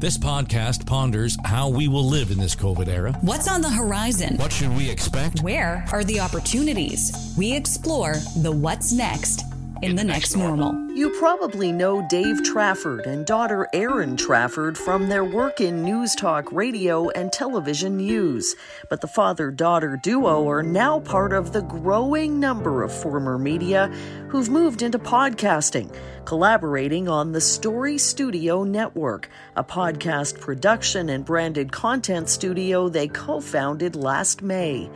This podcast ponders how we will live in this COVID era. What's on the horizon? What should we expect? Where are the opportunities? We explore the what's next in the next normal. You probably know Dave Trafford and daughter Erin Trafford from their work in News Talk radio and television news. But the father-daughter duo are now part of the growing number of former media who've moved into podcasting, collaborating on the Story Studio Network, a podcast production and branded content studio they co-founded last May.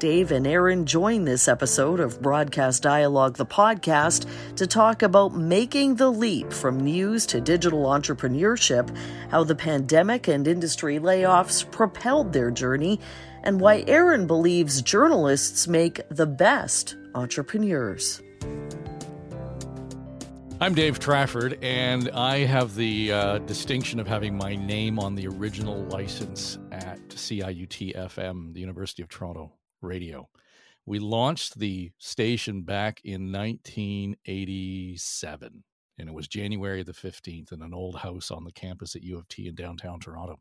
Dave and Erin join this episode of Broadcast Dialogue, the podcast, to talk about making the leap from news to digital entrepreneurship, how the pandemic and industry layoffs propelled their journey, and why Erin believes journalists make the best entrepreneurs. I'm Dave Trafford, and I have the distinction of having my name on the original license at CIUT FM, the University of Toronto Radio. We launched the station back in 1987, and it was January the 15th in an old house on the campus at U of T in downtown Toronto.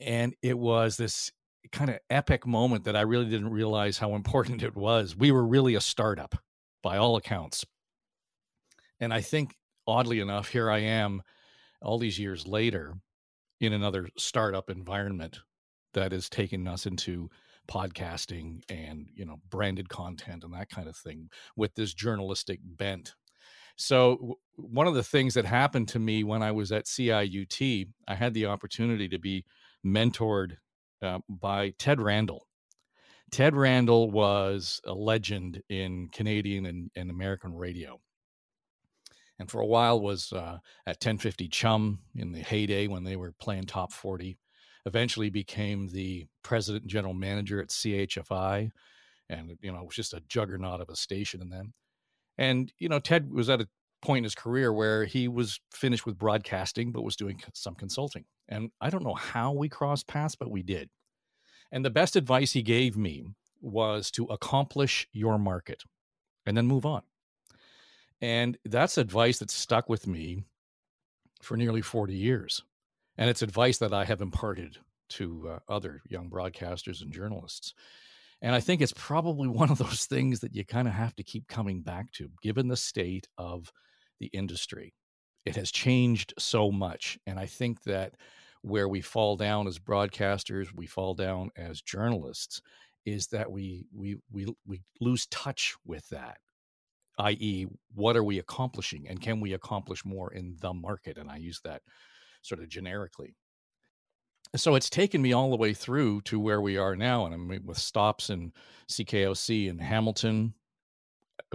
And it was this kind of epic moment that I really didn't realize how important it was. We were really a startup by all accounts. And I think, oddly enough, here I am all these years later in another startup environment that has taken us into podcasting and, you know, branded content and that kind of thing with this journalistic bent. So one of the things that happened to me when I was at CIUT, I had the opportunity to be mentored by Ted Randall. Ted Randall was a legend in Canadian and American radio. And for a while was at 1050 Chum in the heyday when they were playing Top 40. Eventually became the president and general manager at CHFI. And, you know, it was just a juggernaut of a station. And then, and, you know, Ted was at a point in his career where he was finished with broadcasting, but was doing some consulting. And I don't know how we crossed paths, but we did. And the best advice he gave me was to accomplish your market and then move on. And that's advice that stuck with me for nearly 40 years. And it's advice that I have imparted to other young broadcasters and journalists. And I think it's probably one of those things that you kind of have to keep coming back to, given the state of the industry. It has changed so much. And I think that where we fall down as broadcasters, we fall down as journalists, is that we lose touch with that. I.e., what are we accomplishing and can we accomplish more in the market? And I use that sort of generically. So it's taken me all the way through to where we are now. And I'm with stops in CKOC in Hamilton.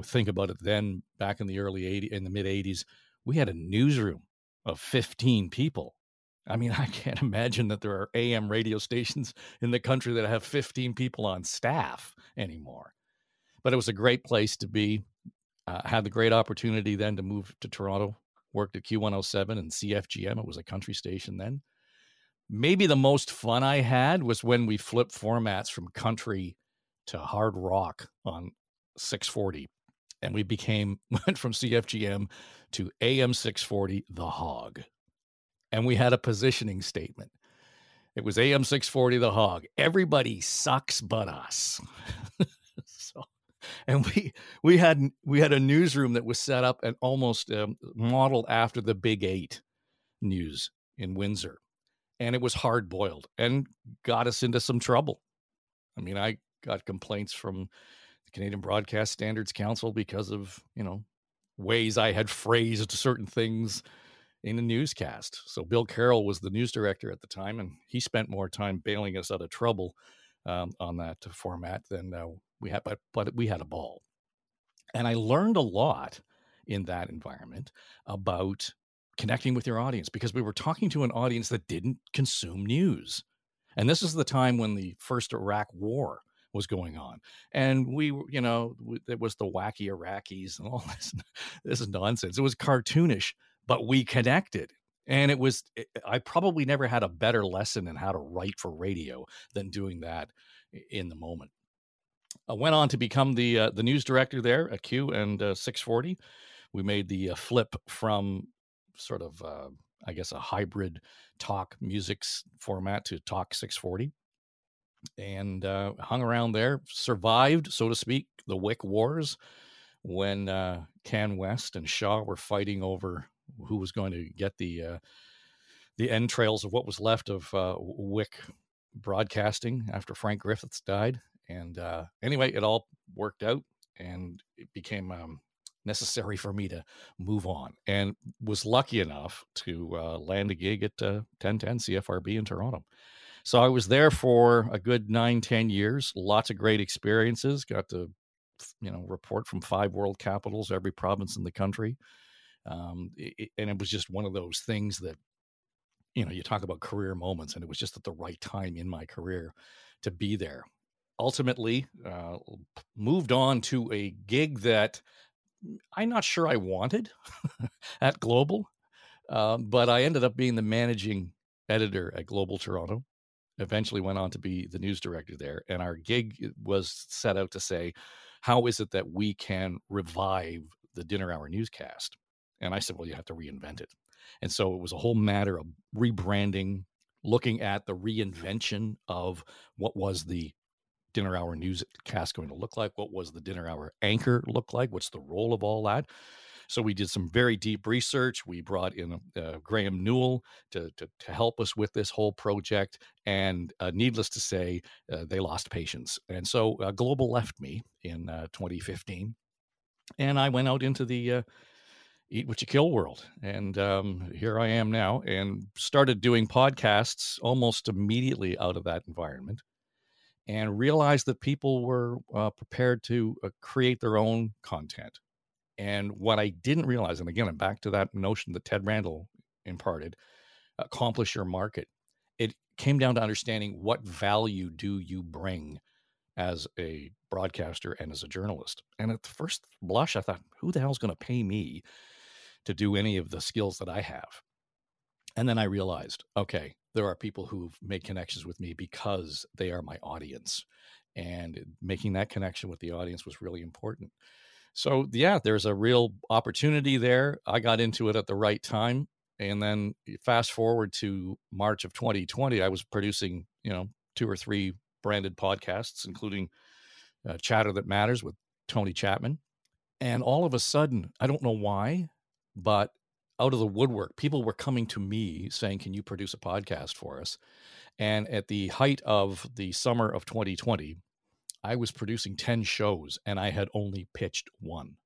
Think about it then, back in the early 80s, in the mid 80s, we had a newsroom of 15 people. I mean, I can't imagine that there are AM radio stations in the country that have 15 people on staff anymore. But it was a great place to be. Had the great opportunity then to move to Toronto, worked at Q107 and CFGM. It was a country station then. Maybe the most fun I had was when we flipped formats from country to hard rock on 640. And we went from CFGM to AM 640 The Hog. And we had a positioning statement. It was AM 640 The Hog. Everybody sucks but us. So. And we had a newsroom that was set up and almost modeled after the Big Eight news in Windsor. And it was hard boiled and got us into some trouble. I mean, I got complaints from the Canadian Broadcast Standards Council because of, you know, ways I had phrased certain things in a newscast. So Bill Carroll was the news director at the time, and he spent more time bailing us out of trouble on that format than but we had a ball. And I learned a lot in that environment about connecting with your audience, because we were talking to an audience that didn't consume news. And this is the time when the first Iraq war was going on. And we, you know, it was the wacky Iraqis and all this is nonsense. It was cartoonish, but we connected. And I probably never had a better lesson in how to write for radio than doing that in the moment. I went on to become the news director there at Q and 640. We made the flip from sort of, I guess, a hybrid talk music format to Talk 640, and hung around there, survived, so to speak, the WIC wars when Can West and Shaw were fighting over who was going to get the entrails of what was left of WIC broadcasting after Frank Griffiths died. And anyway, it all worked out, and it became necessary for me to move on, and was lucky enough to land a gig at 1010 CFRB in Toronto. So I was there for a good 9-10 years, lots of great experiences, got to, you know, report from 5 world capitals, every province in the country. And it was just one of those things that, you know, you talk about career moments, and it was just at the right time in my career to be there. Ultimately, moved on to a gig that I'm not sure I wanted at Global, but I ended up being the managing editor at Global Toronto, eventually went on to be the news director there. And our gig was set out to say, how is it that we can revive the dinner hour newscast? And I said, well, you have to reinvent it. And so it was a whole matter of rebranding, looking at the reinvention of what was the dinner hour newscast going to look like? What was the dinner hour anchor look like? What's the role of all that? So we did some very deep research. We brought in Graham Newell to help us with this whole project. And needless to say, they lost patience. And so Global left me in 2015, and I went out into the eat what you kill world. And here I am now, and started doing podcasts almost immediately out of that environment, and realized that people were prepared to create their own content. And what I didn't realize, and again, I'm back to that notion that Ted Randall imparted, accomplish your market. It came down to understanding what value do you bring as a broadcaster and as a journalist. And at the first blush, I thought, who the hell's going to pay me to do any of the skills that I have? And then I realized, okay, there are people who've made connections with me because they are my audience, and making that connection with the audience was really important. So yeah, there's a real opportunity there. I got into it at the right time. And then fast forward to March of 2020, I was producing, you know, 2 or 3 branded podcasts, including Chatter That Matters with Tony Chapman. And all of a sudden, I don't know why, but out of the woodwork, people were coming to me saying, can you produce a podcast for us? And at the height of the summer of 2020, I was producing 10 shows, and I had only pitched 1.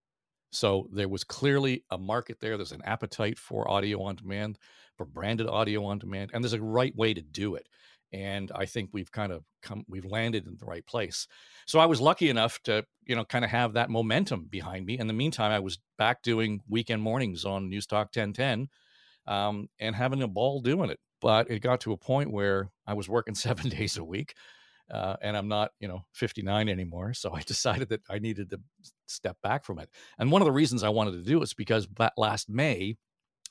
So there was clearly a market there. There's an appetite for audio on demand, for branded audio on demand, and there's a right way to do it. And I think we've kind of we've landed in the right place. So I was lucky enough to, you know, kind of have that momentum behind me. In the meantime, I was back doing weekend mornings on News Talk 1010, and having a ball doing it. But it got to a point where I was working 7 days a week, and I'm not, you know, 59 anymore. So I decided that I needed to step back from it. And one of the reasons I wanted to do it is because last May,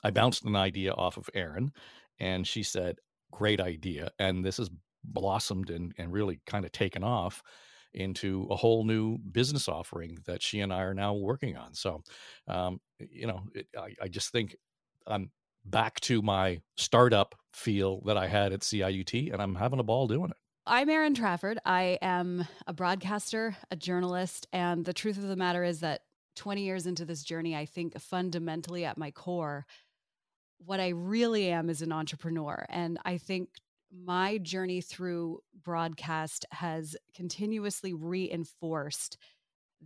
I bounced an idea off of Erin, and she said, great idea. And this has blossomed and really kind of taken off into a whole new business offering that she and I are now working on. So, you know, I just think I'm back to my startup feel that I had at CIUT, and I'm having a ball doing it. I'm Erin Trafford. I am a broadcaster, a journalist, and the truth of the matter is that 20 years into this journey, I think fundamentally at my core, what I really am is an entrepreneur. And I think my journey through broadcast has continuously reinforced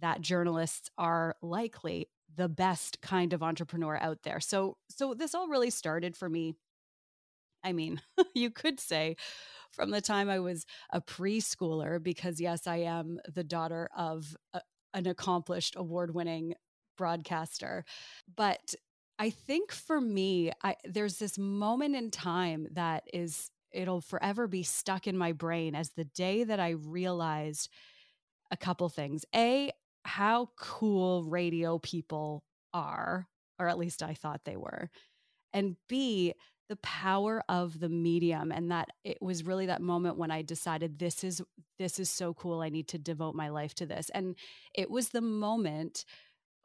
that journalists are likely the best kind of entrepreneur out there. So this all really started for me. I mean, you could say from the time I was a preschooler, because yes, I am the daughter of an accomplished award-winning broadcaster. But I think for me, there's this moment in time that it'll forever be stuck in my brain as the day that I realized a couple things. A, how cool radio people are, or at least I thought they were. And B, the power of the medium. And that it was really that moment when I decided this is so cool. I need to devote my life to this. And it was the moment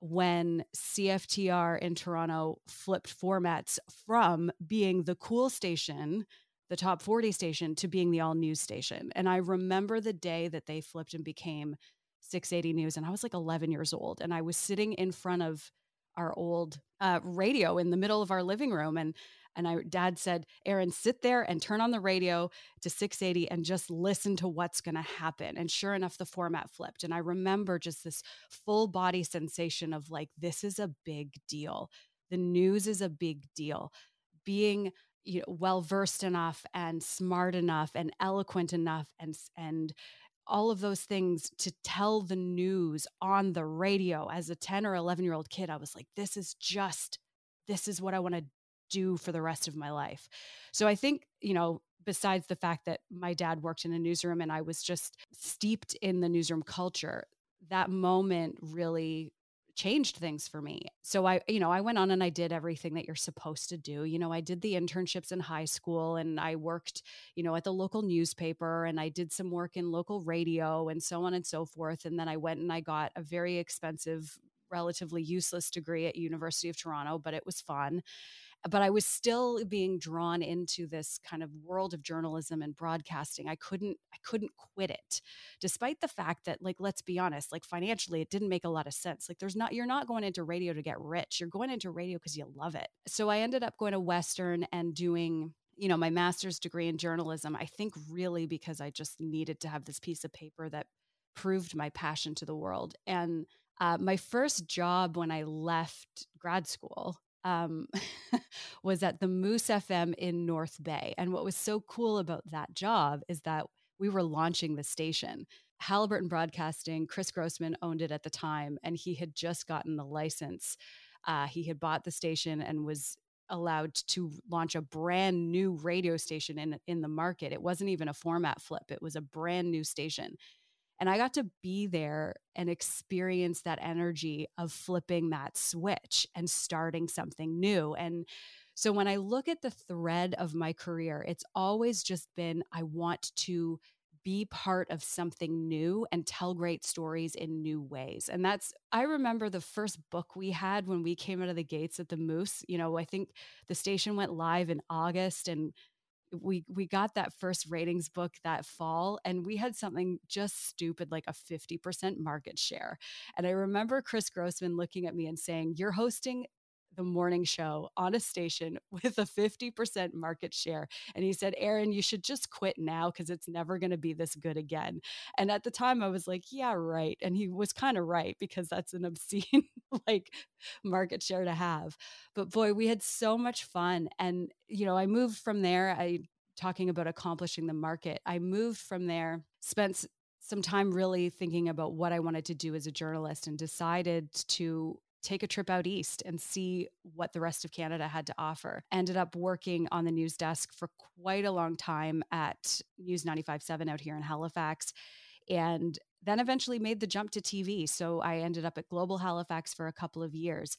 when CFTR in Toronto flipped formats from being the cool station, the top 40 station, to being the all news station. And I remember the day that they flipped and became 680 News. And I was like 11 years old. And I was sitting in front of our old radio in the middle of our living room. And Dad said, "Erin, sit there and turn on the radio to 680 and just listen to what's going to happen." And sure enough, the format flipped. And I remember just this full body sensation of like, this is a big deal. The news is a big deal. Being, you know, well-versed enough and smart enough and eloquent enough and all of those things to tell the news on the radio as a 10 or 11-year-old kid, I was like, this is what I want to do for the rest of my life. So I think, you know, besides the fact that my dad worked in a newsroom and I was just steeped in the newsroom culture, that moment really changed things for me. So I went on and I did everything that you're supposed to do. You know, I did the internships in high school and I worked, you know, at the local newspaper and I did some work in local radio and so on and so forth. And then I went and I got a very expensive, relatively useless degree at University of Toronto, but it was fun. But I was still being drawn into this kind of world of journalism and broadcasting. I couldn't quit it, despite the fact that, like, let's be honest, like financially, it didn't make a lot of sense. Like you're not going into radio to get rich. You're going into radio because you love it. So I ended up going to Western and doing, you know, my master's degree in journalism, I think really because I just needed to have this piece of paper that proved my passion to the world. And my first job when I left grad school was at the Moose FM in North Bay. And what was so cool about that job is that we were launching the station. Halliburton Broadcasting, Chris Grossman owned it at the time, and he had just gotten the license. He had bought the station and was allowed to launch a brand new radio station in the market. It wasn't even a format flip. It was a brand new station. And I got to be there and experience that energy of flipping that switch and starting something new. And so when I look at the thread of my career, it's always just been, I want to be part of something new and tell great stories in new ways. And I remember the first book we had when we came out of the gates at the Moose. You know, I think the station went live in August, and we got that first ratings book that fall, and we had something just stupid like a 50% market share. And I remember Chris Grossman looking at me and saying, "You're hosting the morning show on a station with a 50% market share." And he said, "Erin, you should just quit now because it's never going to be this good again." And at the time I was like, yeah, right. And he was kind of right, because that's an obscene like market share to have. But boy, we had so much fun. And, you know, I moved from there. Talking about accomplishing the market, I moved from there, spent some time really thinking about what I wanted to do as a journalist, and decided to take a trip out east and see what the rest of Canada had to offer. Ended up working on the news desk for quite a long time at News 957 out here in Halifax, and then eventually made the jump to TV. So I ended up at Global Halifax for a couple of years.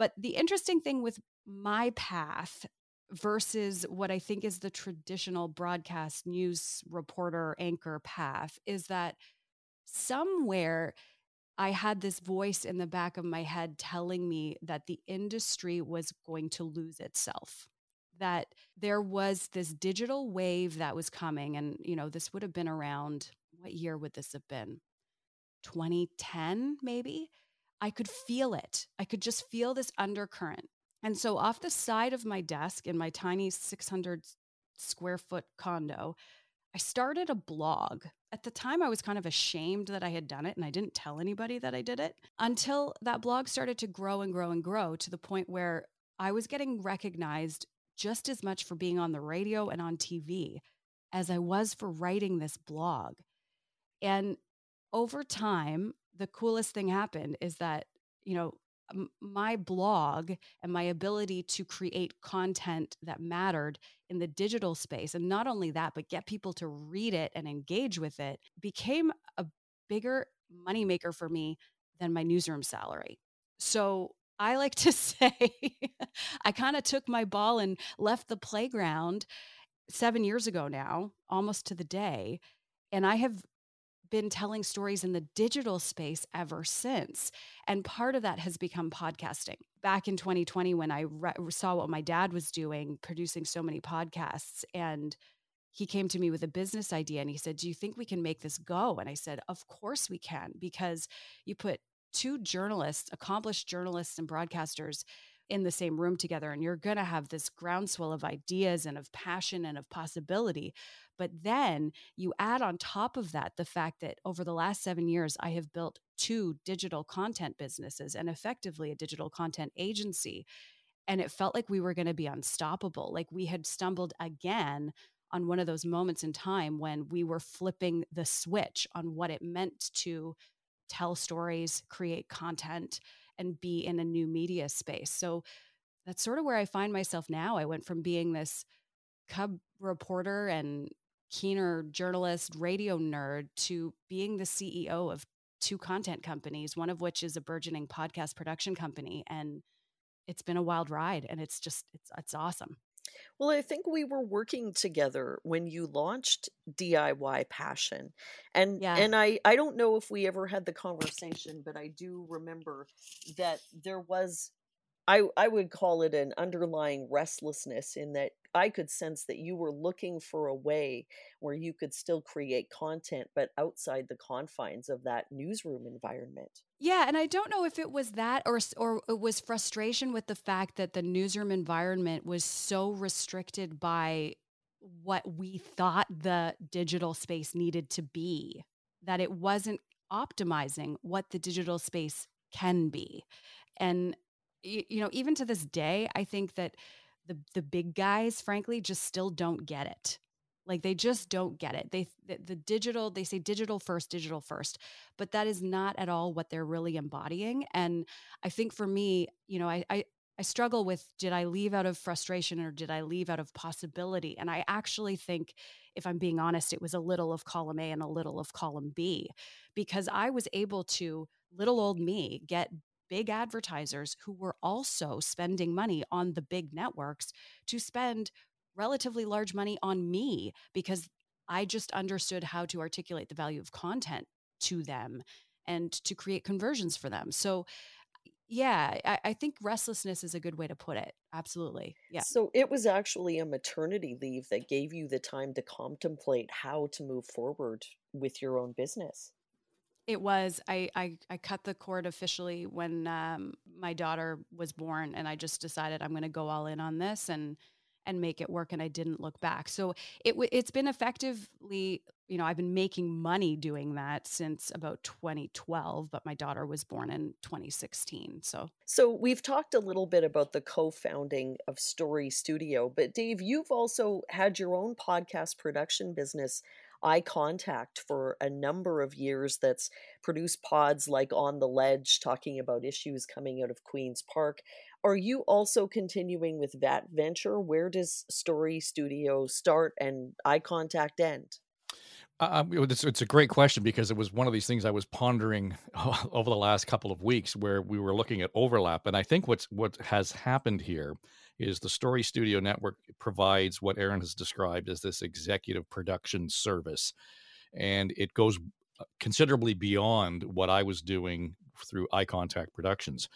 But the interesting thing with my path versus what I think is the traditional broadcast news reporter anchor path is that somewhere I had this voice in the back of my head telling me that the industry was going to lose itself, that there was this digital wave that was coming. And, you know, this would have been around, what year would this have been? 2010, maybe? I could feel it. I could just feel this undercurrent. And so off the side of my desk in my tiny 600 square foot condo, I started a blog. At the time, I was kind of ashamed that I had done it, and I didn't tell anybody that I did it, until that blog started to grow and grow and grow to the point where I was getting recognized just as much for being on the radio and on TV as I was for writing this blog. And over time, the coolest thing happened is that, you know, my blog and my ability to create content that mattered in the digital space, and not only that, but get people to read it and engage with it, became a bigger moneymaker for me than my newsroom salary. So I like to say I kind of took my ball and left the playground 7 years ago now, almost to the day, and I have been telling stories in the digital space ever since. And part of that has become podcasting. Back in 2020, when I saw what my dad was doing, producing so many podcasts, and he came to me with a business idea and he said, do you think we can make this go? And I said, of course we can, because you put two journalists, accomplished journalists and broadcasters in the same room together, and you're going to have this groundswell of ideas and of passion and of possibility. But then you add on top of that the fact that over the last 7 years, I have built two digital content businesses and effectively a digital content agency. And it felt like we were going to be unstoppable. Like we had stumbled again on one of those moments in time when we were flipping the switch on what it meant to tell stories, create content, and be in a new media space. So that's sort of where I find myself now. I went from being this cub reporter and keener journalist, radio nerd, to being the CEO of two content companies, one of which is a burgeoning podcast production company. And it's been a wild ride, and it's just, it's awesome. Well, I think we were working together when you launched DIY Passion. And I don't know if we ever had the conversation, but I do remember that there was, I would call it an underlying restlessness, in that I could sense that you were looking for a way where you could still create content, but outside the confines of that newsroom environment. Yeah. And I don't know if it was that or it was frustration with the fact that the newsroom environment was so restricted by what we thought the digital space needed to be, that it wasn't optimizing what the digital space can be. And you know, even to this day, I think that the big guys, frankly, just still don't get it. Like they just don't get it. The digital, they say digital first, but that is not at all what they're really embodying. And I think for me, you know, I struggle with, did I leave out of frustration or did I leave out of possibility? And I actually think, if I'm being honest, it was a little of column A and a little of column B, because I was able to, little old me, get big advertisers who were also spending money on the big networks to spend relatively large money on me, because I just understood how to articulate the value of content to them and to create conversions for them. So yeah, I think restlessness is a good way to put it. Absolutely. Yeah. So it was actually a maternity leave that gave you the time to contemplate how to move forward with your own business. It was. I cut the cord officially when my daughter was born, and I just decided I'm going to go all in on this and make it work, and I didn't look back. So it's been effectively, you know, I've been making money doing that since about 2012, but my daughter was born in 2016. So we've talked a little bit about the co-founding of Story Studio, but Dave, you've also had your own podcast production business, Eye Contact, for a number of years, that's produced pods like On the Ledge, talking about issues coming out of Queen's Park. Are you also continuing with that venture? Where does Story Studio start and Eye Contact end? It's a great question, because it was one of these things I was pondering over the last couple of weeks, where we were looking at overlap. And I think what has happened here is the Story Studio Network provides what Erin has described as this executive production service. And it goes considerably beyond what I was doing through Eye Contact Productions.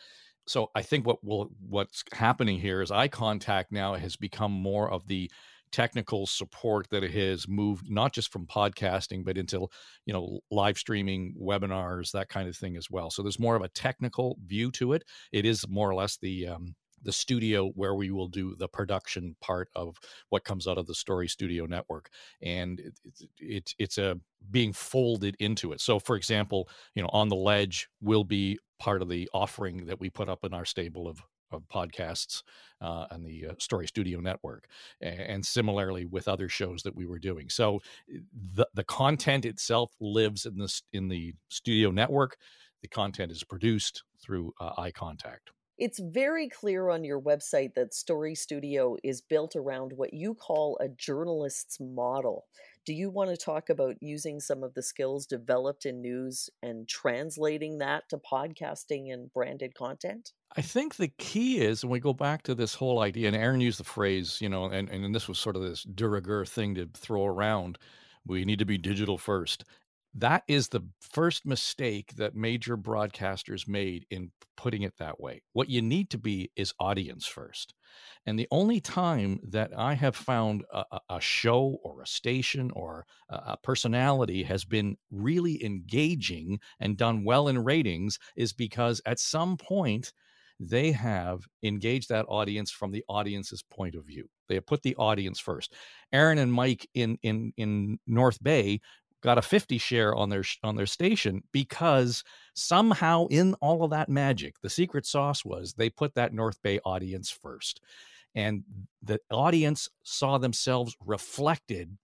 So I think what's happening here is Eye Contact now has become more of the technical support that it has moved, not just from podcasting, but into, you know, live streaming, webinars, that kind of thing as well. So there's more of a technical view to it. It is more or less the studio where we will do the production part of what comes out of the Story Studio Network. And it's being folded into it. So for example, you know, On the Ledge will be part of the offering that we put up in our stable of podcasts on the Story Studio Network, and similarly with other shows that we were doing. So the content itself lives in the studio network. The content is produced through Eye Contact. It's very clear on your website that Story Studio is built around what you call a journalist's model. Do you want to talk about using some of the skills developed in news and translating that to podcasting and branded content? I think the key is, and we go back to this whole idea, and Erin used the phrase, you know, and this was sort of this de rigueur thing to throw around, we need to be digital first. That is the first mistake that major broadcasters made in putting it that way. What you need to be is audience first. And the only time that I have found a show or a station or a personality has been really engaging and done well in ratings is because at some point they have engaged that audience from the audience's point of view. They have put the audience first. Erin and Mike in North Bay got a 50 share on their station because somehow in all of that magic, the secret sauce was they put that North Bay audience first. And the audience saw themselves reflected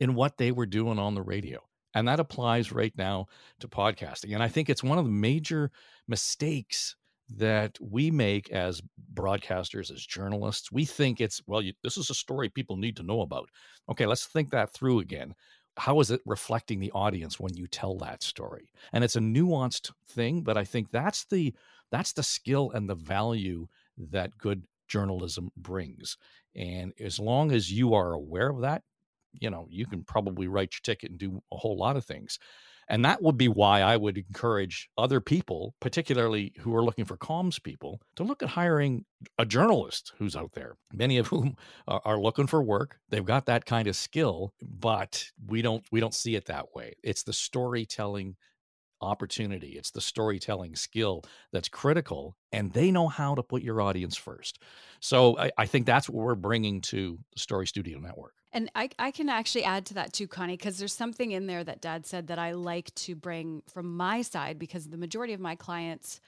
in what they were doing on the radio. And that applies right now to podcasting. And I think it's one of the major mistakes that we make as broadcasters, as journalists. We think it's, well, this is a story people need to know about. Okay, let's think that through again. How is it reflecting the audience when you tell that story? And it's a nuanced thing, but I think that's the skill and the value that good journalism brings. And as long as you are aware of that, you can probably write your ticket and do a whole lot of things. And that would be why I would encourage other people, particularly who are looking for comms people, to look at hiring a journalist who's out there, many of whom are looking for work. They've got that kind of skill, but we don't see it that way. It's the storytelling opportunity. It's the storytelling skill that's critical, and they know how to put your audience first. So I think that's what we're bringing to the Story Studio Network. And I can actually add to that too, Connie, because there's something in there that Dad said that I like to bring from my side, because the majority of my clients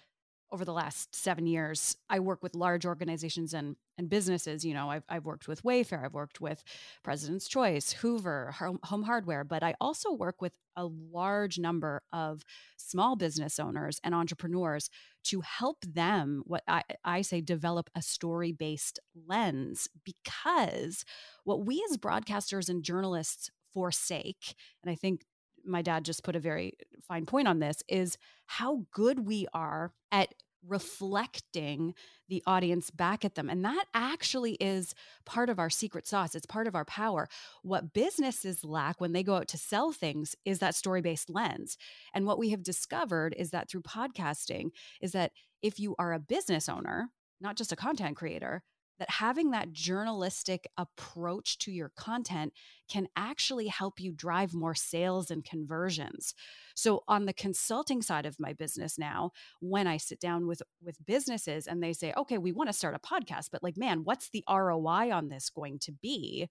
over the last 7 years, I work with large organizations and businesses. I've worked with Wayfair, I've worked with President's Choice, Hoover, Home Hardware, but I also work with a large number of small business owners and entrepreneurs to help them, what I say, develop a story-based lens, because what we as broadcasters and journalists forsake, and I think my dad just put a very fine point on this, is how good we are at reflecting the audience back at them. And that actually is part of our secret sauce. It's part of our power. What businesses lack when they go out to sell things is that story-based lens. And what we have discovered is that through podcasting is that if you are a business owner, not just a content creator, that having that journalistic approach to your content can actually help you drive more sales and conversions. So on the consulting side of my business now, when I sit down with businesses and they say, okay, we want to start a podcast, but what's the ROI on this going to be?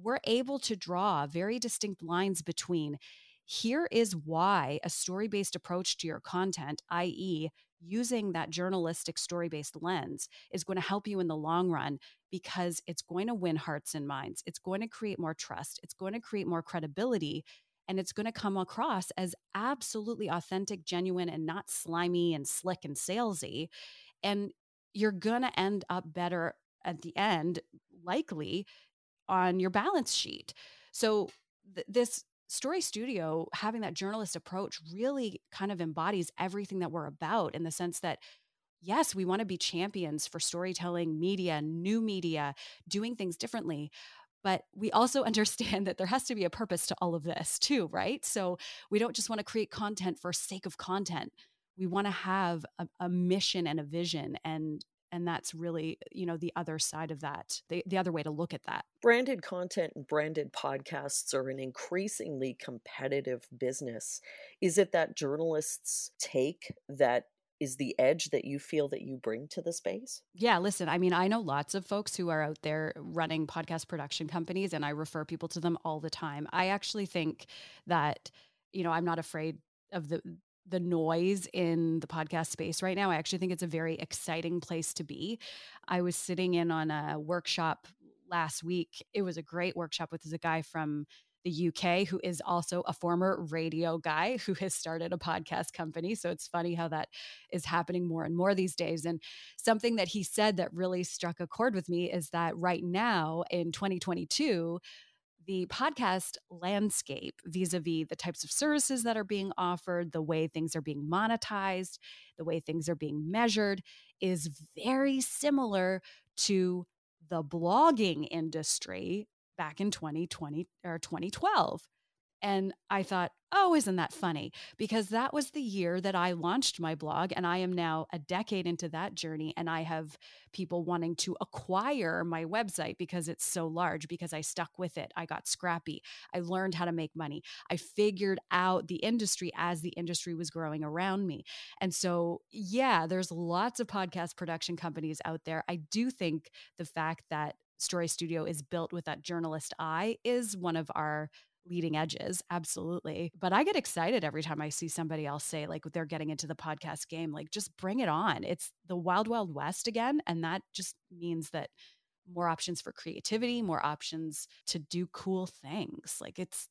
We're able to draw very distinct lines between here is why a story-based approach to your content, i.e., using that journalistic story-based lens, is going to help you in the long run, because it's going to win hearts and minds. It's going to create more trust. It's going to create more credibility, and it's going to come across as absolutely authentic, genuine, and not slimy and slick and salesy. And you're going to end up better at the end, likely, on your balance sheet. So this Story Studio, having that journalist approach, really kind of embodies everything that we're about, in the sense that, yes, we want to be champions for storytelling, media, new media, doing things differently, but we also understand that there has to be a purpose to all of this too, right? So we don't just want to create content for sake of content. We want to have a mission and a vision, and that's really, the other side of that, the other way to look at that. Branded content and branded podcasts are an increasingly competitive business. Is it that journalists' take that is the edge that you feel that you bring to the space? Yeah, listen, I know lots of folks who are out there running podcast production companies, and I refer people to them all the time. I actually think that, I'm not afraid of the noise in the podcast space right now. I actually think it's a very exciting place to be. I was sitting in on a workshop last week. It was a great workshop with a guy from the UK who is also a former radio guy who has started a podcast company. So it's funny how that is happening more and more these days. And something that he said that really struck a chord with me is that right now in 2022, the podcast landscape, vis-a-vis the types of services that are being offered, the way things are being monetized, the way things are being measured, is very similar to the blogging industry back in 2020 or 2012. And I thought, oh, isn't that funny? Because that was the year that I launched my blog, and I am now a decade into that journey, and I have people wanting to acquire my website because it's so large, because I stuck with it. I got scrappy. I learned how to make money. I figured out the industry as the industry was growing around me. And so, yeah, there's lots of podcast production companies out there. I do think the fact that Story Studio is built with that journalist eye is one of our leading edges. Absolutely. But I get excited every time I see somebody else say like they're getting into the podcast game, like just bring it on. It's the wild, wild west again. And that just means that more options for creativity, more options to do cool things. Like it's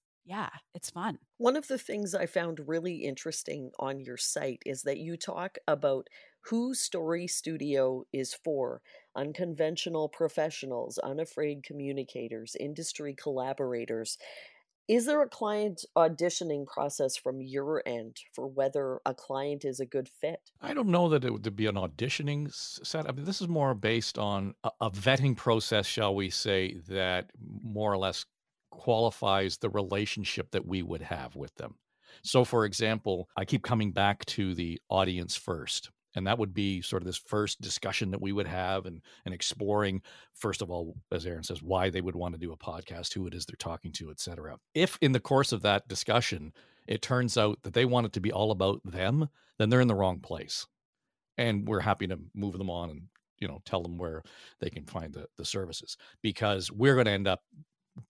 fun. One of the things I found really interesting on your site is that you talk about who Story Studio is for: unconventional professionals, unafraid communicators, industry collaborators. Is there a client auditioning process from your end for whether a client is a good fit? I don't know that it would be an auditioning set. I mean, this is more based on a vetting process, shall we say, that more or less qualifies the relationship that we would have with them. So, for example, I keep coming back to the audience first. And that would be sort of this first discussion that we would have and exploring, first of all, as Erin says, why they would want to do a podcast, who it is they're talking to, et cetera. If in the course of that discussion, it turns out that they want it to be all about them, then they're in the wrong place. And we're happy to move them on and, you know, tell them where they can find the services, because we're going to end up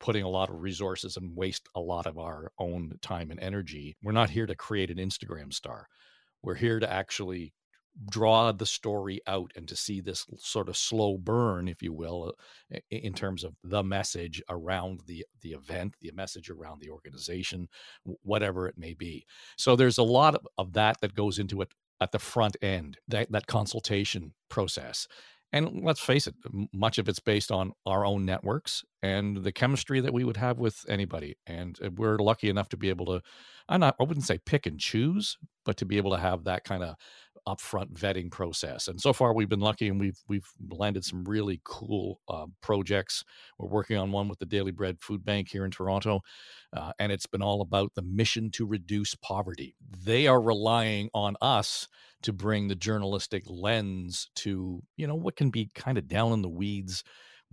putting a lot of resources and waste a lot of our own time and energy. We're not here to create an Instagram star. We're here to actually draw the story out and to see this sort of slow burn, if you will, in terms of the message around the event, the message around the organization, whatever it may be. So there's a lot of that goes into it at the front end, that consultation process. And let's face it, much of it's based on our own networks and the chemistry that we would have with anybody. And we're lucky enough to be able to, I wouldn't say pick and choose, but to be able to have that kind of upfront vetting process. And so far we've been lucky, and we've landed some really cool projects. We're working on one with the Daily Bread Food Bank here in Toronto, and it's been all about the mission to reduce poverty. They are relying on us to bring the journalistic lens to, you know, what can be kind of down in the weeds,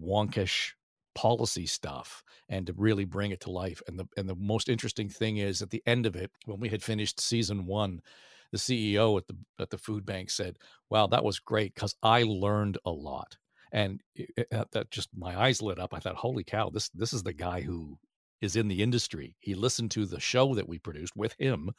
wonkish policy stuff, and to really bring it to life. And the most interesting thing is at the end of it, when we had finished season one, the CEO at the food bank said, "Wow, that was great, because I learned a lot." And that just, my eyes lit up. I thought, holy cow, this is the guy who is in the industry. He listened to the show that we produced with him,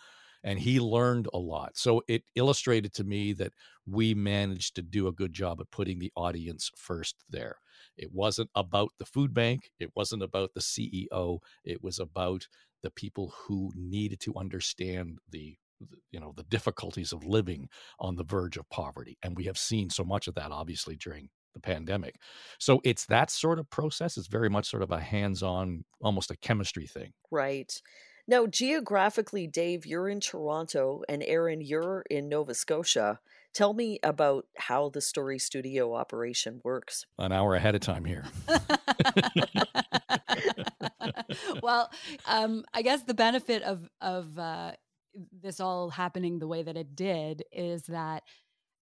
and he learned a lot. So it illustrated to me that we managed to do a good job at putting the audience first there. It wasn't about the food bank. It wasn't about the CEO. It was about the people who needed to understand the difficulties of living on the verge of poverty. And we have seen so much of that, obviously, during the pandemic. So it's that sort of process. It's very much sort of a hands-on, almost a chemistry thing. Right. Now, geographically, Dave, you're in Toronto, and Erin, you're in Nova Scotia. Tell me about how the Story Studio operation works. An hour ahead of time here. Well, I guess the benefit of this all happening the way that it did is that,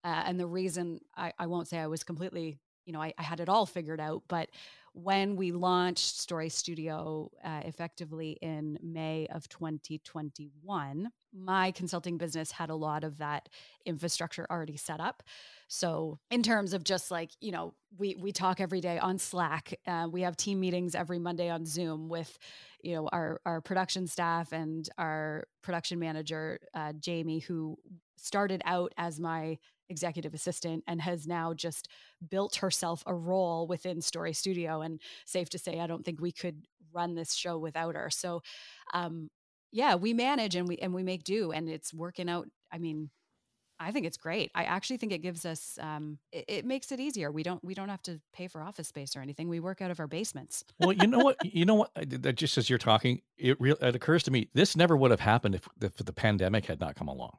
and the reason I won't say I was completely, I had it all figured out, but when we launched Story Studio effectively in May of 2021, my consulting business had a lot of that infrastructure already set up. So in terms of just like, we talk every day on Slack. We have team meetings every Monday on Zoom with, our production staff and our production manager, Jamie, who started out as my executive assistant and has now just built herself a role within Story Studio. And safe to say, I don't think we could run this show without her. So we manage and we make do, and it's working out. I mean, I think it's great. I actually think it gives us, it makes it easier. We don't have to pay for office space or anything. We work out of our basements. Well, you know what, that just as you're talking, it occurs to me, this never would have happened if the pandemic had not come along.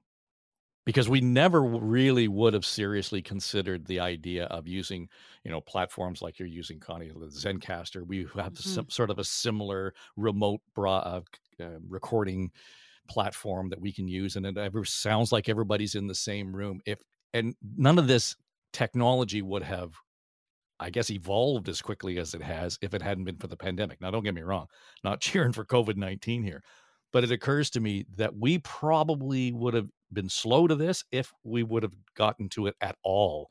because we never really would have seriously considered the idea of using, you know, platforms like you're using, Connie, Zencaster. We have some sort of a similar remote recording platform that we can use. And it ever sounds like everybody's in the same room. And none of this technology would have, I guess, evolved as quickly as it has if it hadn't been for the pandemic. Now, don't get me wrong, not cheering for COVID-19 here, but it occurs to me that we probably would have been slow to this if we would have gotten to it at all,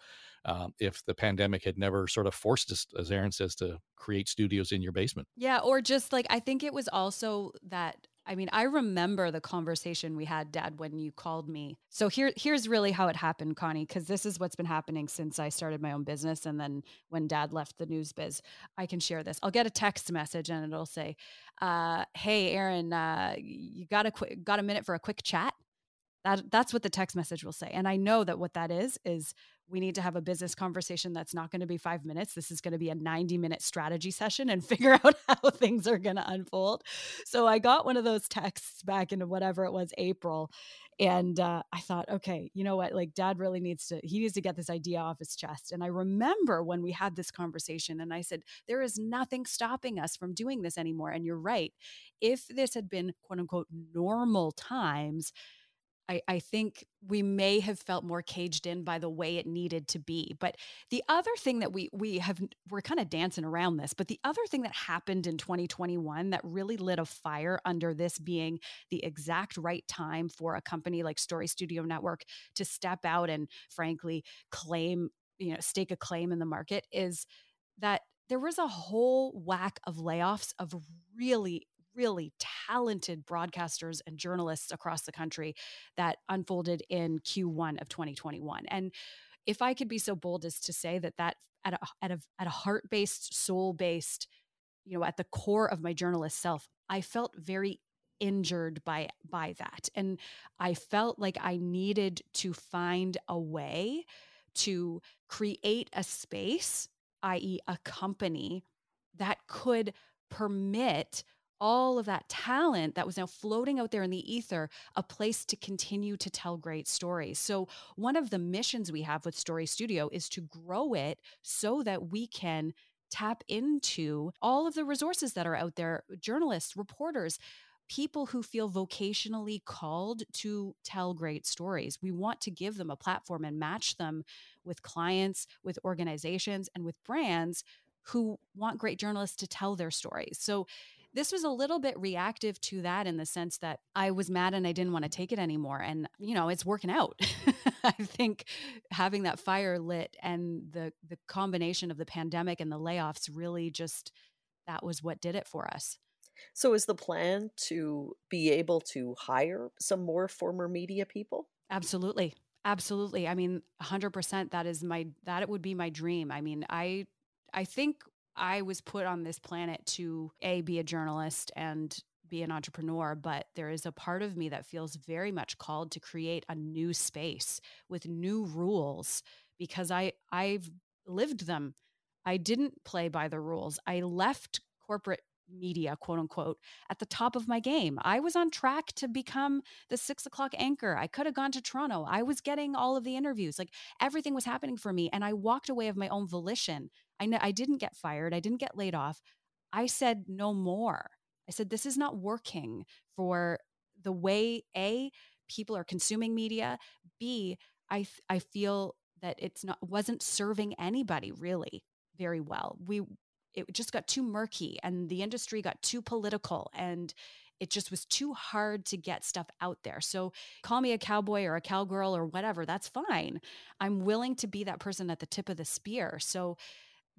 if the pandemic had never sort of forced us, as Erin says, to create studios in your basement. Yeah, or just like, I think it was also that, I mean, I remember the conversation we had, Dad, when you called me. So here's really how it happened, Connie, because this is what's been happening since I started my own business. And then when Dad left the news biz, I can share this. I'll get a text message and it'll say, hey, Erin, you got a minute for a quick chat? That's what the text message will say. And I know that what that is we need to have a business conversation that's not going to be 5 minutes. This is going to be a 90-minute strategy session and figure out how things are going to unfold. So I got one of those texts back in whatever it was, April. And I thought, okay, you know what? Like, Dad really needs to get this idea off his chest. And I remember when we had this conversation and I said, there is nothing stopping us from doing this anymore. And you're right. If this had been, quote unquote, normal times, I think we may have felt more caged in by the way it needed to be. But the other thing that we're kind of dancing around this, but the other thing that happened in 2021 that really lit a fire under this being the exact right time for a company like Story Studio Network to step out and, frankly, stake a claim in the market, is that there was a whole whack of layoffs of really talented broadcasters and journalists across the country that unfolded in Q1 of 2021. And if I could be so bold as to say that at a heart-based, soul-based, you know, at the core of my journalist self, I felt very injured by that. And I felt like I needed to find a way to create a space, i.e. a company, that could permit all of that talent that was now floating out there in the ether, a place to continue to tell great stories. So one of the missions we have with Story Studio is to grow it so that we can tap into all of the resources that are out there, journalists, reporters, people who feel vocationally called to tell great stories. We want to give them a platform and match them with clients, with organizations, and with brands who want great journalists to tell their stories. So this was a little bit reactive to that, in the sense that I was mad and I didn't want to take it anymore. And, you know, it's working out. I think having that fire lit and the combination of the pandemic and the layoffs really just, that was what did it for us. So is the plan to be able to hire some more former media people? Absolutely. I mean, 100%, that would be my dream. I mean, I think I was put on this planet to be a journalist and be an entrepreneur, but there is a part of me that feels very much called to create a new space with new rules, because I've lived them. I didn't play by the rules. I left corporate media, quote unquote, at the top of my game. I was on track to become the 6:00 anchor. I could have gone to Toronto. I was getting all of the interviews. Like, everything was happening for me, and I walked away of my own volition. I didn't get fired. I didn't get laid off. I said no more. I said, this is not working for the way, A, people are consuming media. B, I feel that wasn't serving anybody really very well. It just got too murky, and the industry got too political, and it just was too hard to get stuff out there. So call me a cowboy or a cowgirl or whatever, that's fine. I'm willing to be that person at the tip of the spear. So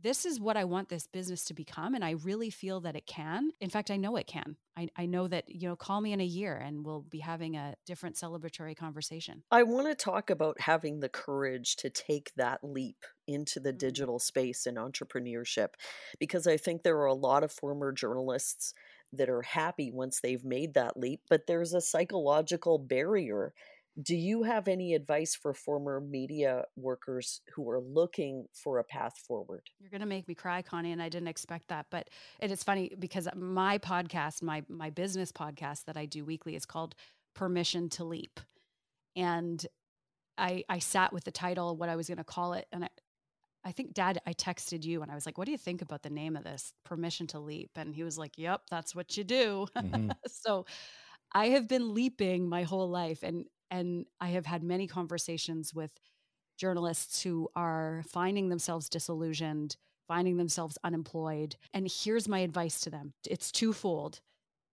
this is what I want this business to become, and I really feel that it can. In fact, I know it can. I know that, you know, call me in a year and we'll be having a different celebratory conversation. I want to talk about having the courage to take that leap into the digital space and entrepreneurship, because I think there are a lot of former journalists that are happy once they've made that leap, but there's a psychological barrier. Do you have any advice for former media workers who are looking for a path forward? You're going to make me cry, Connie, and I didn't expect that. But it is funny, because my podcast, my business podcast that I do weekly, is called Permission to Leap. And I sat with the title, what I was going to call it. And I think, Dad, I texted you and I was like, what do you think about the name of this, Permission to Leap? And he was like, yep, that's what you do. Mm-hmm. So I have been leaping my whole life. And I have had many conversations with journalists who are finding themselves disillusioned, finding themselves unemployed. And here's my advice to them. It's twofold.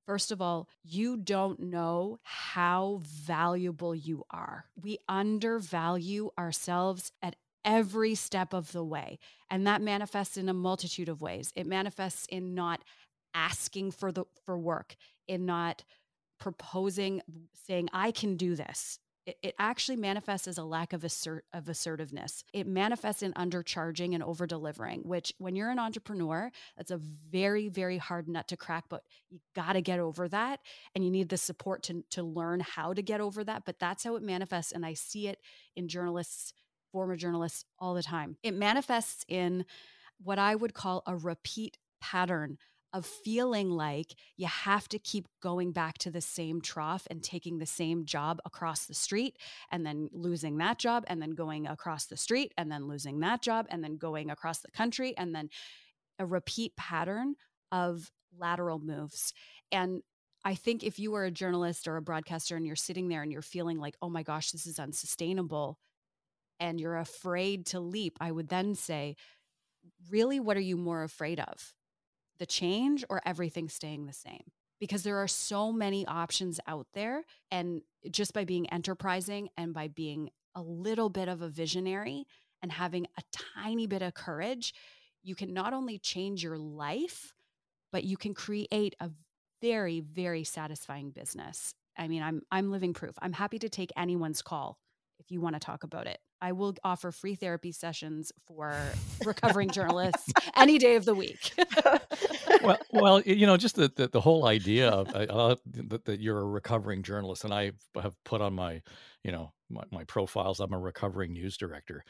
First of all, you don't know how valuable you are. We undervalue ourselves at every step of the way. And that manifests in a multitude of ways. It manifests in not asking for work, in not proposing, saying, I can do this. It actually manifests as a lack of assertiveness. It manifests in undercharging and over-delivering, which when you're an entrepreneur, that's a very, very hard nut to crack, but you got to get over that. And you need the support to learn how to get over that. But that's how it manifests. And I see it in journalists, former journalists, all the time. It manifests in what I would call a repeat pattern of feeling like you have to keep going back to the same trough and taking the same job across the street and then losing that job and then going across the street and then losing that job and then going across the country and then a repeat pattern of lateral moves. And I think if you are a journalist or a broadcaster and you're sitting there and you're feeling like, oh my gosh, this is unsustainable and you're afraid to leap, I would then say, really, what are you more afraid of? The change or everything staying the same? Because there are so many options out there. And just by being enterprising and by being a little bit of a visionary and having a tiny bit of courage, you can not only change your life, but you can create a very, very satisfying business. I mean, I'm living proof. I'm happy to take anyone's call if you want to talk about it. I will offer free therapy sessions for recovering journalists any day of the week. well, you know, just the whole idea of that you're a recovering journalist, and I have put on my, you know, my profiles, I'm a recovering news director,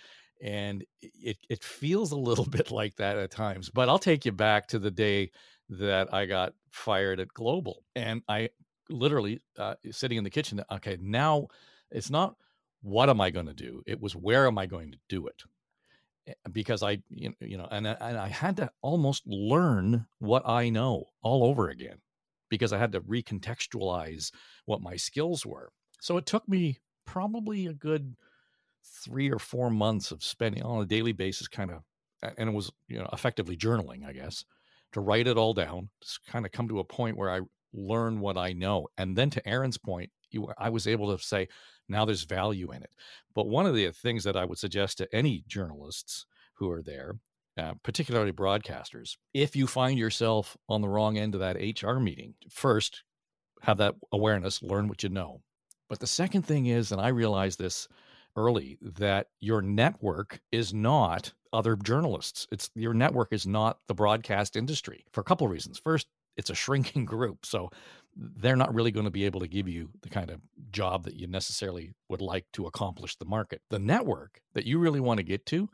and it feels a little bit like that at times. But I'll take you back to the day that I got fired at Global, and I literally sitting in the kitchen. Okay, now it's not, what am I going to do? It was, where am I going to do it? Because I, you know, and I had to almost learn what I know all over again, because I had to recontextualize what my skills were. So it took me probably a good 3 or 4 months of spending on a daily basis, kind of, and it was, you know, effectively journaling, I guess, to write it all down, just kind of come to a point where I learn what I know. And then to Erin's point, I was able to say, now there's value in it. But one of the things that I would suggest to any journalists who are there, particularly broadcasters, if you find yourself on the wrong end of that HR meeting, first, have that awareness, learn what you know. But the second thing is, and I realized this early, that your network is not other journalists. Your network is not the broadcast industry for a couple of reasons. First, it's a shrinking group. So they're not really going to be able to give you the kind of job that you necessarily would like to accomplish the market. The network that you really want to get to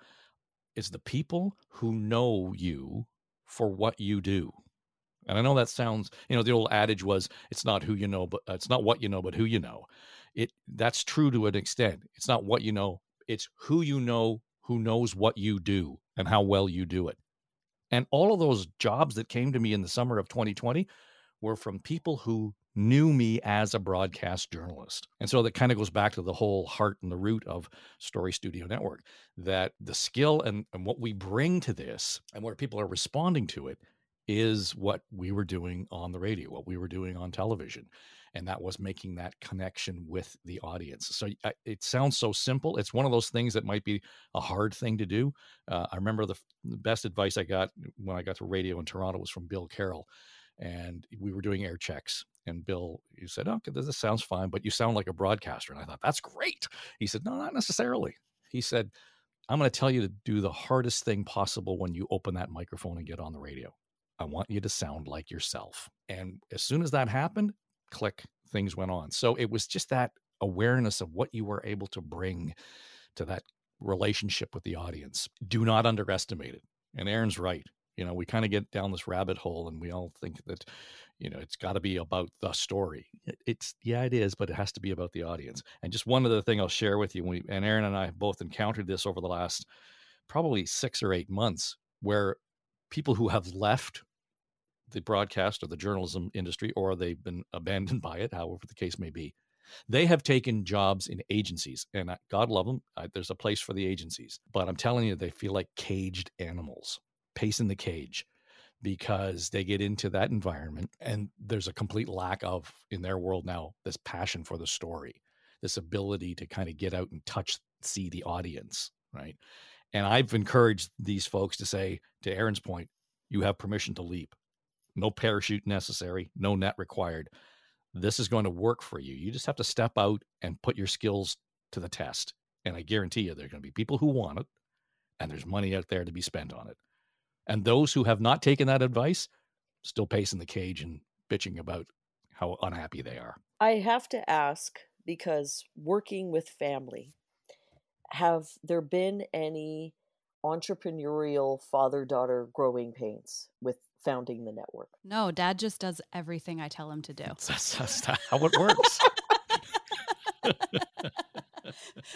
is the people who know you for what you do. And I know that sounds, you know, the old adage was, it's not who you know, but it's not what you know, but who you know. That's true to an extent. It's not what you know. It's who you know, who knows what you do and how well you do it. And all of those jobs that came to me in the summer of 2020 were from people who knew me as a broadcast journalist. And so that kind of goes back to the whole heart and the root of Story Studio Network, that the skill and what we bring to this and where people are responding to it is what we were doing on the radio, what we were doing on television. And that was making that connection with the audience. So it sounds so simple. It's one of those things that might be a hard thing to do. I remember the best advice I got when I got to radio in Toronto was from Bill Carroll. And we were doing air checks. And Bill, you said, okay, this sounds fine, but you sound like a broadcaster. And I thought, that's great. He said, no, not necessarily. He said, I'm going to tell you to do the hardest thing possible when you open that microphone and get on the radio. I want you to sound like yourself. And as soon as that happened, click, things went on. So it was just that awareness of what you were able to bring to that relationship with the audience. Do not underestimate it. And Erin's right. You know, we kind of get down this rabbit hole and we all think that, you know, it's got to be about the story. It's, yeah, it is, but it has to be about the audience. And just one other thing I'll share with you, and Erin and I have both encountered this over the last probably 6 or 8 months, where people who have left the broadcast or the journalism industry, or they've been abandoned by it, however the case may be, they have taken jobs in agencies, and God love them. There's a place for the agencies, but I'm telling you, they feel like caged animals, pace in the cage, because they get into that environment and there's a complete lack of, in their world now, this passion for the story, this ability to kind of get out and touch, see the audience, right? And I've encouraged these folks to say, to Erin's point, you have permission to leap. No parachute necessary, no net required. This is going to work for you. You just have to step out and put your skills to the test. And I guarantee you, there are going to be people who want it, and there's money out there to be spent on it. And those who have not taken that advice, still pacing the cage and bitching about how unhappy they are. I have to ask, because working with family, have there been any entrepreneurial father-daughter growing pains with founding the network? No, Dad just does everything I tell him to do. That's how it works.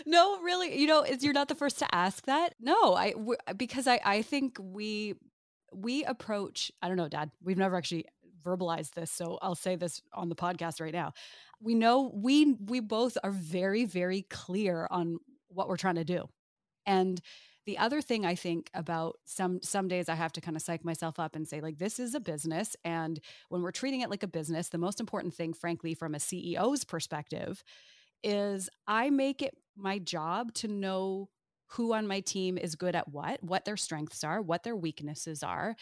No, really, you know, you're not the first to ask that. No, because I think we approach, I don't know, Dad, we've never actually verbalized this, so I'll say this on the podcast right now. We know we both are very, very clear on what we're trying to do. And the other thing I think about, some days I have to kind of psych myself up and say, like, this is a business. And when we're treating it like a business, the most important thing, frankly, from a CEO's perspective, is I make it my job to know who on my team is good at what their strengths are, what their weaknesses are.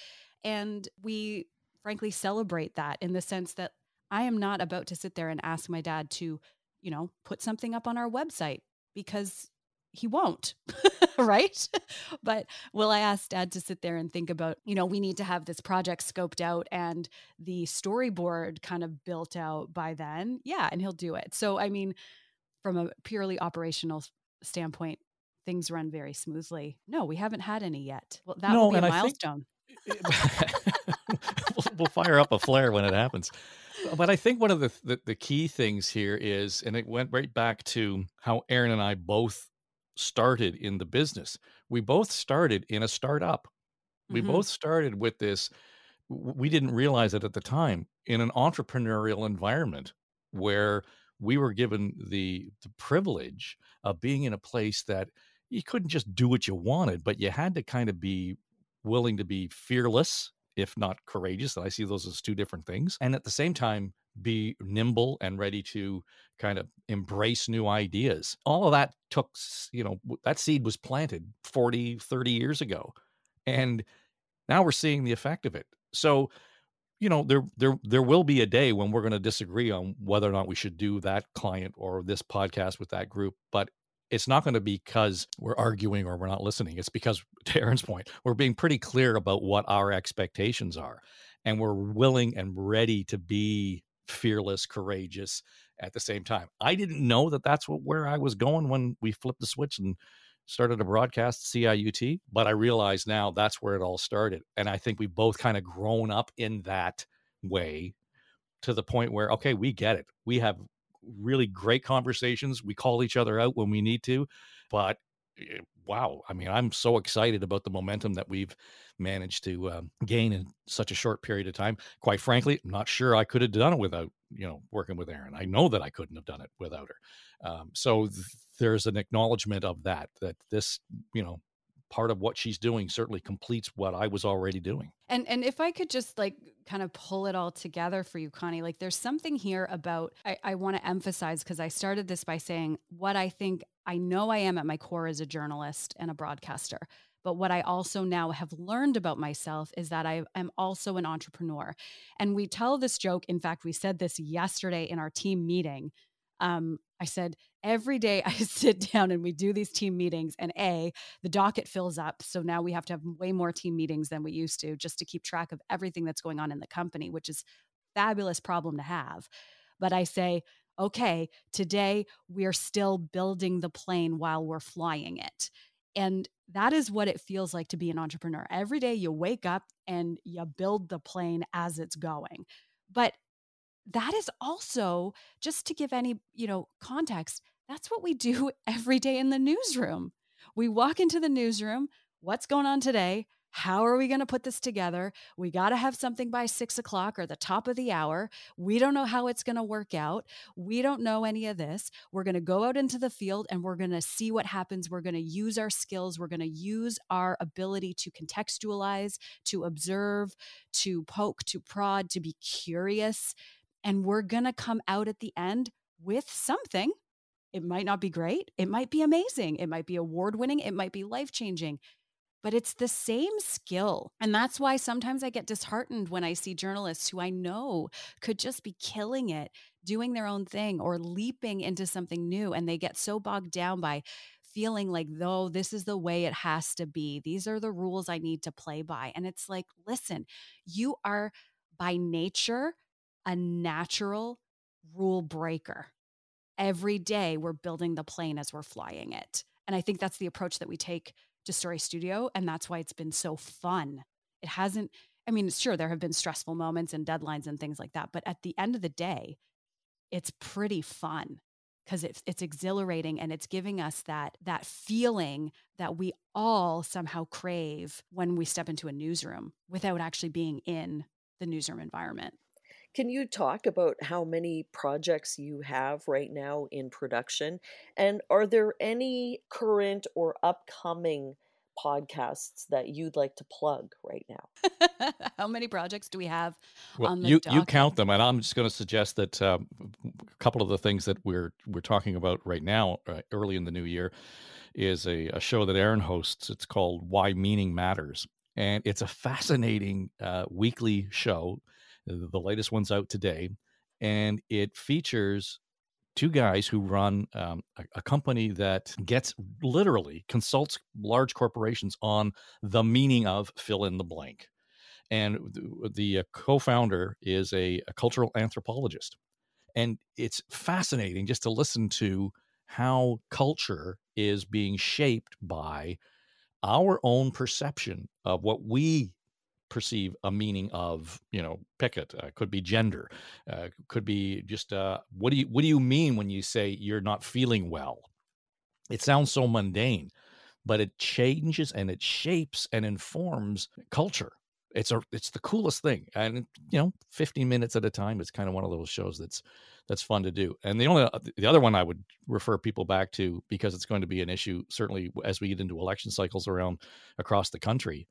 And we frankly celebrate that, in the sense that I am not about to sit there and ask my dad to, you know, put something up on our website, because he won't, right? But will I ask Dad to sit there and think about, you know, we need to have this project scoped out and the storyboard kind of built out by then? Yeah, and he'll do it. So, I mean, from a purely operational standpoint, things run very smoothly. No, we haven't had any yet. Well, that will be a milestone. We'll fire up a flare when it happens. But I think one of the key things here is, and it went right back to how Erin and I both started in the business. We both started in a startup. We both started with this, we didn't realize it at the time, in an entrepreneurial environment where we were given the privilege of being in a place that you couldn't just do what you wanted, but you had to kind of be willing to be fearless, if not courageous. And I see those as two different things. And at the same time, be nimble and ready to kind of embrace new ideas. All of that took, you know, that seed was planted 40, 30 years ago. And now we're seeing the effect of it. So, you know, there will be a day when we're going to disagree on whether or not we should do that client or this podcast with that group. But it's not going to be because we're arguing or we're not listening. It's because, to Erin's point, we're being pretty clear about what our expectations are. And we're willing and ready to be fearless, courageous at the same time. I didn't know that that's where I was going when we flipped the switch and started a broadcast, CIUT, but I realize now that's where it all started. And I think we both kind of grown up in that way, to the point where, okay, we get it. We have really great conversations. We call each other out when we need to, but wow. I mean, I'm so excited about the momentum that we've managed to gain in such a short period of time. Quite frankly, I'm not sure I could have done it without, you know, working with Erin. I know that I couldn't have done it without her. So there's an acknowledgement of that this, you know, part of what she's doing certainly completes what I was already doing. And if I could just like kind of pull it all together for you, Connie, like there's something here about, I want to emphasize, because I started this by saying what I think I know I am at my core as a journalist and a broadcaster. But what I also now have learned about myself is that I am also an entrepreneur. And we tell this joke. In fact, we said this yesterday in our team meeting. I said, every day I sit down and we do these team meetings, and the docket fills up. So now we have to have way more team meetings than we used to, just to keep track of everything that's going on in the company, which is a fabulous problem to have. But I say, okay, today we are still building the plane while we're flying it. And That is what it feels like to be an entrepreneur. Every day you wake up and you build the plane as it's going. But that is also, just to give any, context, that's what we do every day in the newsroom. We walk into the newsroom. What's going on today? How are we going to put this together? We got to have something by 6 o'clock or the top of the hour. We don't know how it's going to work out. We don't know any of this. We're going to go out into the field and we're going to see what happens. We're going to use our skills. We're going to use our ability to contextualize, to observe, to poke, to prod, to be curious. And we're going to come out at the end with something. It might not be great. It might be amazing. It might be award-winning. It might be life-changing. But it's the same skill. And that's why sometimes I get disheartened when I see journalists who I know could just be killing it, doing their own thing or leaping into something new. And they get so bogged down by feeling like, though, this is the way it has to be. These are the rules I need to play by. And it's like, listen, you are by nature a natural rule breaker. Every day we're building the plane as we're flying it. And I think that's the approach that we take to Story Studio, and that's why it's been so fun. It hasn't, sure, there have been stressful moments and deadlines and things like that, but at the end of the day, it's pretty fun because it's exhilarating and it's giving us that feeling that we all somehow crave when we step into a newsroom without actually being in the newsroom environment. Can you talk about how many projects you have right now in production? And are there any current or upcoming podcasts that you'd like to plug right now? How many projects do we have on the docket? You count them, and I'm just going to suggest that a couple of the things that we're talking about right now, early in the new year, is a show that Erin hosts. It's called Why Meaning Matters. And it's a fascinating weekly show. The latest one's out today, and it features two guys who run a company that consults large corporations on the meaning of fill in the blank. And the co-founder is a cultural anthropologist. And it's fascinating just to listen to how culture is being shaped by our own perception of what we perceive a meaning of, pick it, could be gender, could be just, what do you mean when you say you're not feeling well? It sounds so mundane, but it changes and it shapes and informs culture. It's the coolest thing. And 15 minutes at a time, it's kind of one of those shows that's fun to do. And the other one I would refer people back to, because it's going to be an issue, certainly as we get into election cycles around across the country,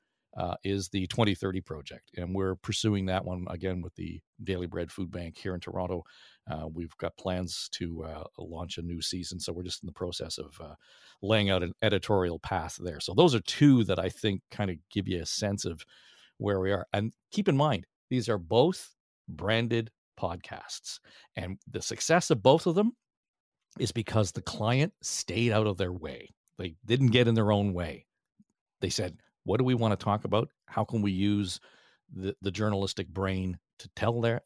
is the 2030 project. And we're pursuing that one again with the Daily Bread Food Bank here in Toronto. We've got plans to launch a new season. So we're just in the process of laying out an editorial path there. So those are two that I think kind of give you a sense of where we are. And keep in mind, these are both branded podcasts. And the success of both of them is because the client stayed out of their way. They didn't get in their own way. They said, what do we want to talk about? How can we use the journalistic brain to tell that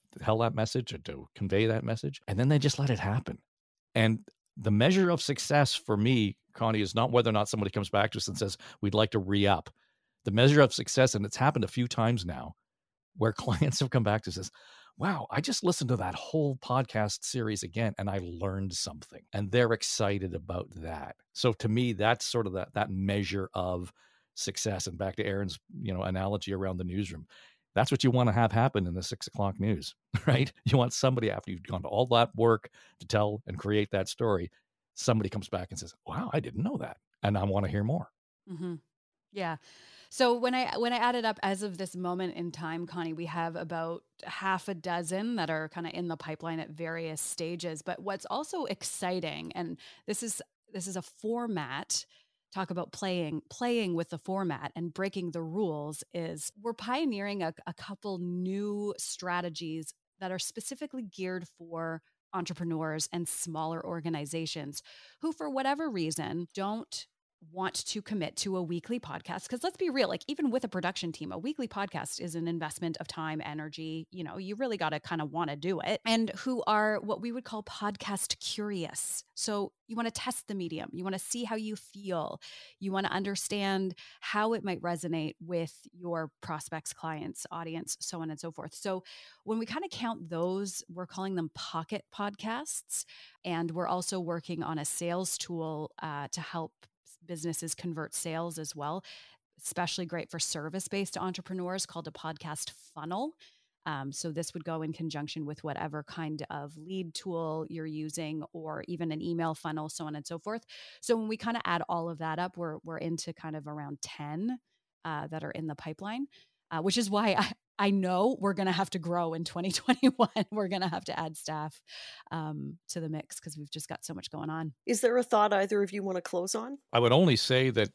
message or to convey that message? And then they just let it happen. And the measure of success for me, Connie, is not whether or not somebody comes back to us and says, we'd like to re-up. The measure of success, and it's happened a few times now, where clients have come back to us and says, wow, I just listened to that whole podcast series again, and I learned something. And they're excited about that. So to me, that's sort of that measure of success. And back to Erin's, analogy around the newsroom. That's what you want to have happen in the 6 o'clock news, right? You want somebody, after you've gone to all that work to tell and create that story, somebody comes back and says, wow, I didn't know that. And I want to hear more. Mm-hmm. Yeah. So when I add it up as of this moment in time, Connie, we have about half a dozen that are kind of in the pipeline at various stages. But what's also exciting, and this is a format, talk about playing with the format and breaking the rules, is we're pioneering a couple new strategies that are specifically geared for entrepreneurs and smaller organizations who, for whatever reason, don't want to commit to a weekly podcast, because let's be real, like even with a production team, a weekly podcast is an investment of time, energy, you know, you really got to kind of want to do it, and who are what we would call podcast curious. So you want to test the medium, you want to see how you feel, you want to understand how it might resonate with your prospects, clients, audience, so on and so forth. So when we kind of count those, we're calling them pocket podcasts. And we're also working on a sales tool to help businesses convert sales as well, especially great for service-based entrepreneurs, called a podcast funnel. So this would go in conjunction with whatever kind of lead tool you're using, or even an email funnel, so on and so forth. So when we kind of add all of that up, we're into kind of around 10 that are in the pipeline, which is why I know we're going to have to grow in 2021. We're going to have to add staff to the mix, because we've just got so much going on. Is there a thought either of you want to close on? I would only say that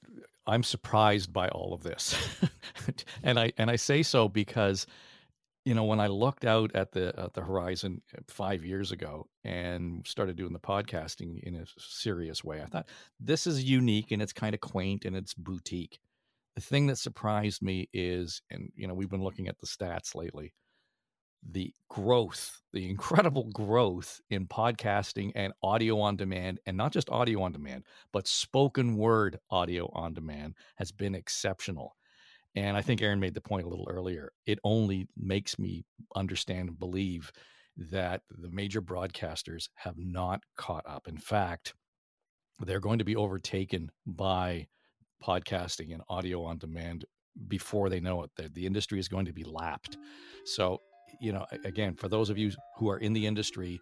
I'm surprised by all of this. And I say so because, you know, when I looked out at the horizon 5 years ago and started doing the podcasting in a serious way, I thought this is unique and it's kind of quaint and it's boutique. The thing that surprised me is, and you know, we've been looking at the stats lately, the growth, the incredible growth in podcasting and audio on demand, and not just audio on demand, but spoken word audio on demand has been exceptional. And I think Erin made the point a little earlier. It only makes me understand and believe that the major broadcasters have not caught up. In fact, they're going to be overtaken by podcasting and audio on demand before they know it. The industry is going to be lapped. So, you know, again, for those of you who are in the industry,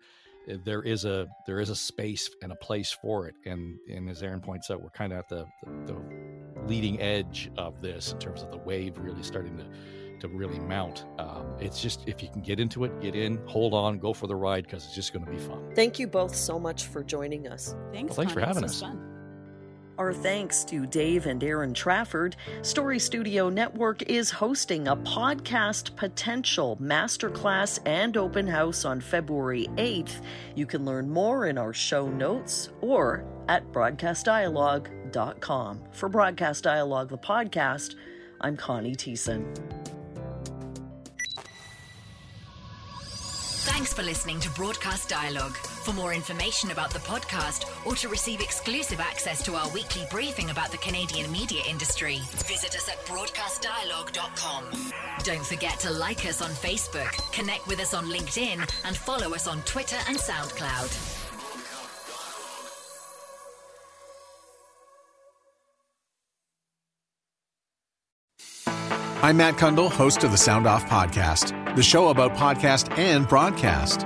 there is a space and a place for it. And as Erin points out, we're kind of at the leading edge of this in terms of the wave really starting to really mount. It's just, if you can get into it, get in, hold on, go for the ride, because it's just going to be fun. Thank you both so much for joining us. Thanks for having us. Fun. Our thanks to Dave and Erin Trafford. Story Studio Network is hosting a Podcast Potential Masterclass and Open House on February 8th. You can learn more in our show notes or at broadcastdialogue.com. For Broadcast Dialogue, the podcast, I'm Connie Thiessen. Thanks for listening to Broadcast Dialogue. For more information about the podcast or to receive exclusive access to our weekly briefing about the Canadian media industry, visit us at broadcastdialogue.com. Don't forget to like us on Facebook, connect with us on LinkedIn, and follow us on Twitter and SoundCloud. I'm Matt Kundle, host of the Sound Off Podcast, the show about podcast and broadcast.